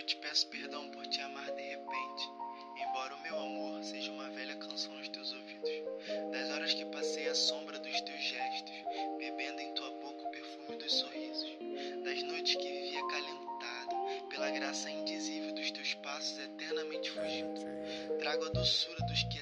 Eu te peço perdão por te amar de repente, embora o meu amor seja uma velha canção nos teus ouvidos, das horas que passei à sombra dos teus gestos, bebendo em tua boca o perfume dos sorrisos, das noites que vivi acalentado pela graça indizível dos teus passos eternamente fugindo. Trago a doçura dos que